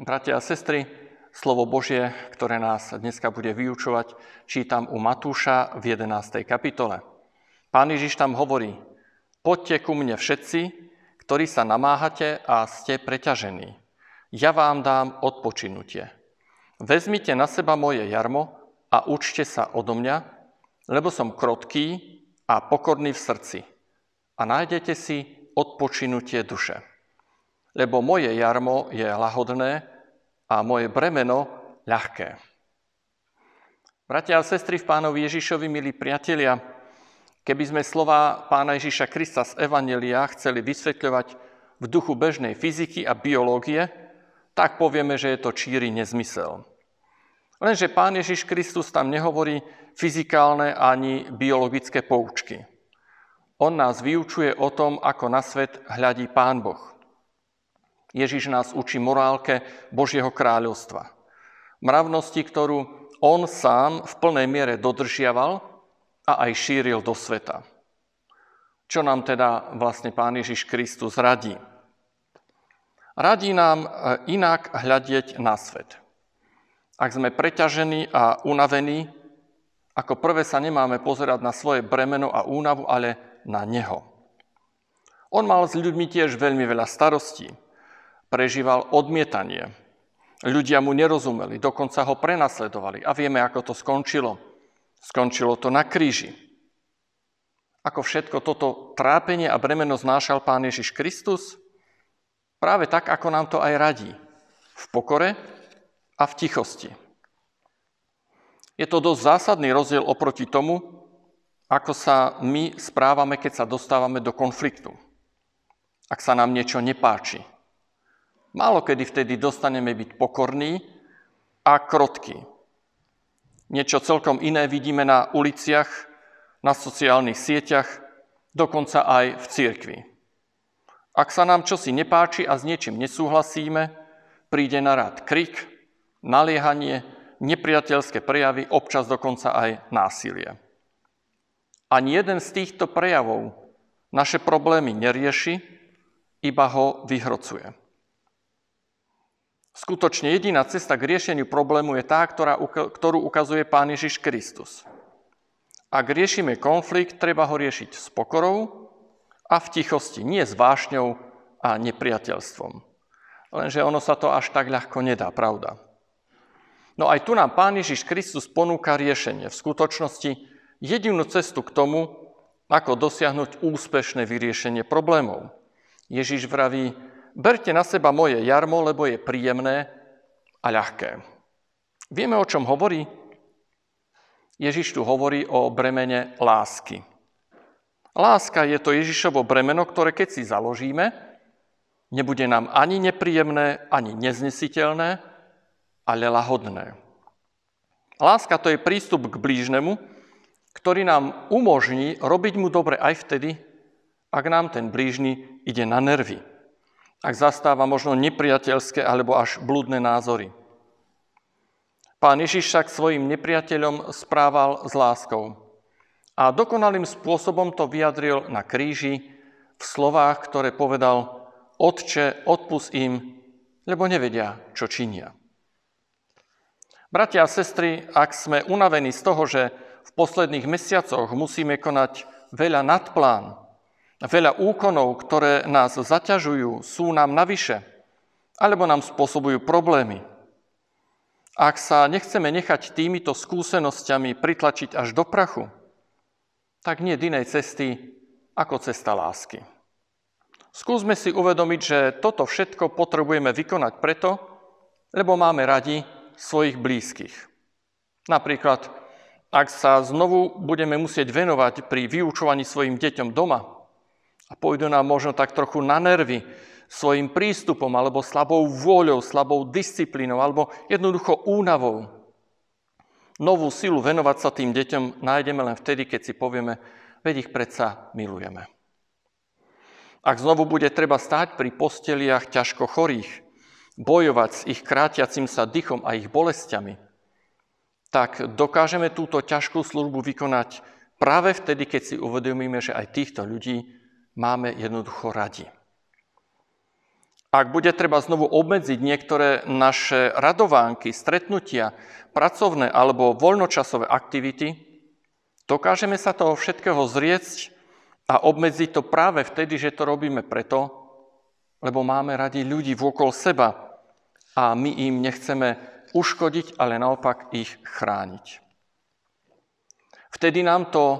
Bratia a sestry, slovo Božie, ktoré nás dneska bude vyučovať, čítam u Matúša v 11. kapitole. Pán Ježiš tam hovorí: Poďte ku mne všetci, ktorí sa namáhate a ste preťažení. Ja vám dám odpočinutie. Vezmite na seba moje jarmo a učte sa odo mňa, lebo som krotký a pokorný v srdci. A nájdete si odpočinutie duše. Lebo moje jarmo je lahodné a moje bremeno ľahké. Bratia a sestry v Pánovi Ježišovi, milí priatelia, keby sme slová Pána Ježiša Krista z Evanjelia chceli vysvetľovať v duchu bežnej fyziky a biológie, tak povieme, že je to číri nezmysel. Lenže Pán Ježiš Kristus tam nehovorí fyzikálne ani biologické poučky. On nás vyučuje o tom, ako na svet hľadí Pán Boh. Ježiš nás učí morálke Božieho kráľovstva. Mravnosti, ktorú on sám v plnej miere dodržiaval a aj šíril do sveta. Čo nám teda vlastne Pán Ježiš Kristus radí? Radí nám inak hľadieť na svet. Ak sme preťažení a unavení, ako prvé sa nemáme pozerať na svoje bremeno a únavu, ale na neho. On mal s ľuďmi tiež veľmi veľa starostí. Prežíval odmietanie. Ľudia mu nerozumeli, dokonca ho prenasledovali. A vieme, ako to skončilo. Skončilo to na kríži. Ako všetko toto trápenie a bremeno znášal Pán Ježiš Kristus? Práve tak, ako nám to aj radí. V pokore a v tichosti. Je to dosť zásadný rozdiel oproti tomu, ako sa my správame, keď sa dostávame do konfliktu. Ak sa nám niečo nepáči. Málo kedy vtedy dostaneme byť pokorní a krotkí. Niečo celkom iné vidíme na uliciach, na sociálnych sieťach, dokonca aj v cirkvi. Ak sa nám čosi nepáči a s niečím nesúhlasíme, príde na rad krik, naliehanie, nepriateľské prejavy, občas dokonca aj násilie. Ani jeden z týchto prejavov naše problémy nerieši, iba ho vyhrocuje. Skutočne jediná cesta k riešeniu problému je tá, ktorú ukazuje Pán Ježiš Kristus. Ak riešime konflikt, treba ho riešiť s pokorou a v tichosti, nie s vášňou a nepriateľstvom. Lenže ono sa to až tak ľahko nedá, pravda? No aj tu nám Pán Ježiš Kristus ponúka riešenie, v skutočnosti jedinú cestu k tomu, ako dosiahnuť úspešné vyriešenie problémov. Ježiš vraví: Berte na seba moje jarmo, lebo je príjemné a ľahké. Vieme, o čom hovorí? Ježiš tu hovorí o bremene lásky. Láska je to Ježišovo bremeno, ktoré keď si založíme, nebude nám ani nepríjemné, ani neznesiteľné, ale lahodné. Láska to je prístup k blížnemu, ktorý nám umožní robiť mu dobre aj vtedy, ak nám ten blížny ide na nervy. Ak zastáva možno nepriateľské alebo až blúdne názory. Pán Ježiš však svojim nepriateľom správal s láskou a dokonalým spôsobom to vyjadril na kríži v slovách, ktoré povedal: Otče, odpusť im, lebo nevedia, čo činia. Bratia a sestry, ak sme unavení z toho, že v posledných mesiacoch musíme konať veľa nadplán, veľa úkonov, ktoré nás zaťažujú, sú nám navyše, alebo nám spôsobujú problémy. Ak sa nechceme nechať týmito skúsenosťami pritlačiť až do prachu, tak nie je inej cesty ako cesta lásky. Skúsme si uvedomiť, že toto všetko potrebujeme vykonať preto, lebo máme radi svojich blízkych. Napríklad, ak sa znovu budeme musieť venovať pri vyučovaní svojim deťom doma, a pôjdu nám možno tak trochu na nervy svojim prístupom, alebo slabou vôľou, slabou disciplínou, alebo jednoducho únavou. Novú silu venovať sa tým deťom nájdeme len vtedy, keď si povieme: veď ich predsa milujeme. Ak znovu bude treba stáť pri posteliach ťažko chorých, bojovať s ich krátiacim sa dychom a ich bolestiami, tak dokážeme túto ťažkú službu vykonať práve vtedy, keď si uvedomíme, že aj týchto ľudí máme jednoducho radi. Ak bude treba znovu obmedziť niektoré naše radovánky, stretnutia, pracovné alebo voľnočasové aktivity, dokážeme sa toho všetkého zriecť a obmedziť to práve vtedy, že to robíme preto, lebo máme radi ľudí vôkol seba a my im nechceme uškodiť, ale naopak ich chrániť. Vtedy nám to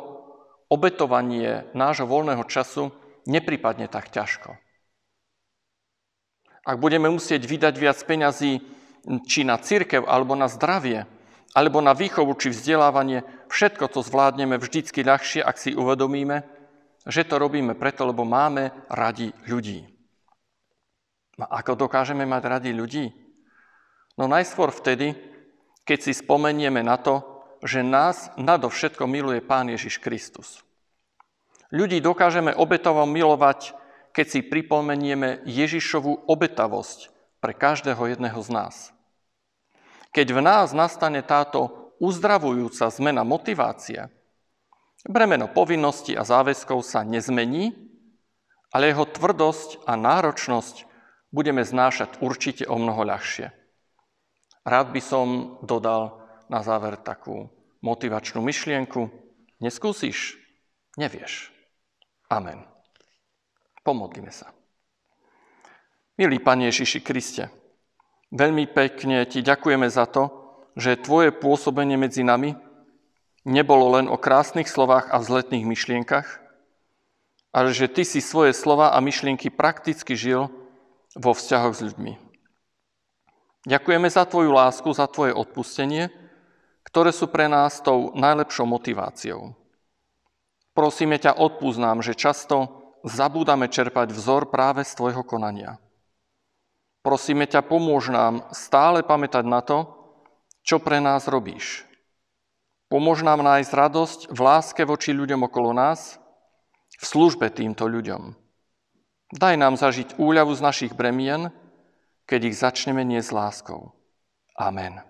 obetovanie nášho voľného času nepripadne tak ťažko. Ak budeme musieť vydať viac peňazí či na cirkev, alebo na zdravie, alebo na výchovu či vzdelávanie, všetko to zvládneme vždycky ľahšie, ak si uvedomíme, že to robíme preto, lebo máme radi ľudí. A ako dokážeme mať radi ľudí? No najskôr vtedy, keď si spomenieme na to, že nás nadovšetko miluje Pán Ježiš Kristus. Ľudí dokážeme obetovo milovať, keď si pripomenieme Ježišovu obetavosť pre každého jedného z nás. Keď v nás nastane táto uzdravujúca zmena motivácie, bremeno povinností a záväzkov sa nezmení, ale jeho tvrdosť a náročnosť budeme znášať určite omnoho ľahšie. Rád by som dodal na záver takú motivačnú myšlienku. Neskúsiš? Nevieš. Amen. Pomodlíme sa. Milý Pane Ježiši Kriste, veľmi pekne Ti ďakujeme za to, že Tvoje pôsobenie medzi nami nebolo len o krásnych slovách a vzletných myšlienkach, ale že Ty si svoje slova a myšlienky prakticky žil vo vzťahoch s ľuďmi. Ďakujeme za Tvoju lásku, za Tvoje odpustenie, ktoré sú pre nás tou najlepšou motiváciou. Prosíme ťa, odpúsť nám, že často zabúdame čerpať vzor práve z Tvojho konania. Prosíme ťa, pomôž nám stále pamätať na to, čo pre nás robíš. Pomôž nám nájsť radosť v láske voči ľuďom okolo nás, v službe týmto ľuďom. Daj nám zažiť úľavu z našich bremien, keď ich začneme niesť láskou. Amen.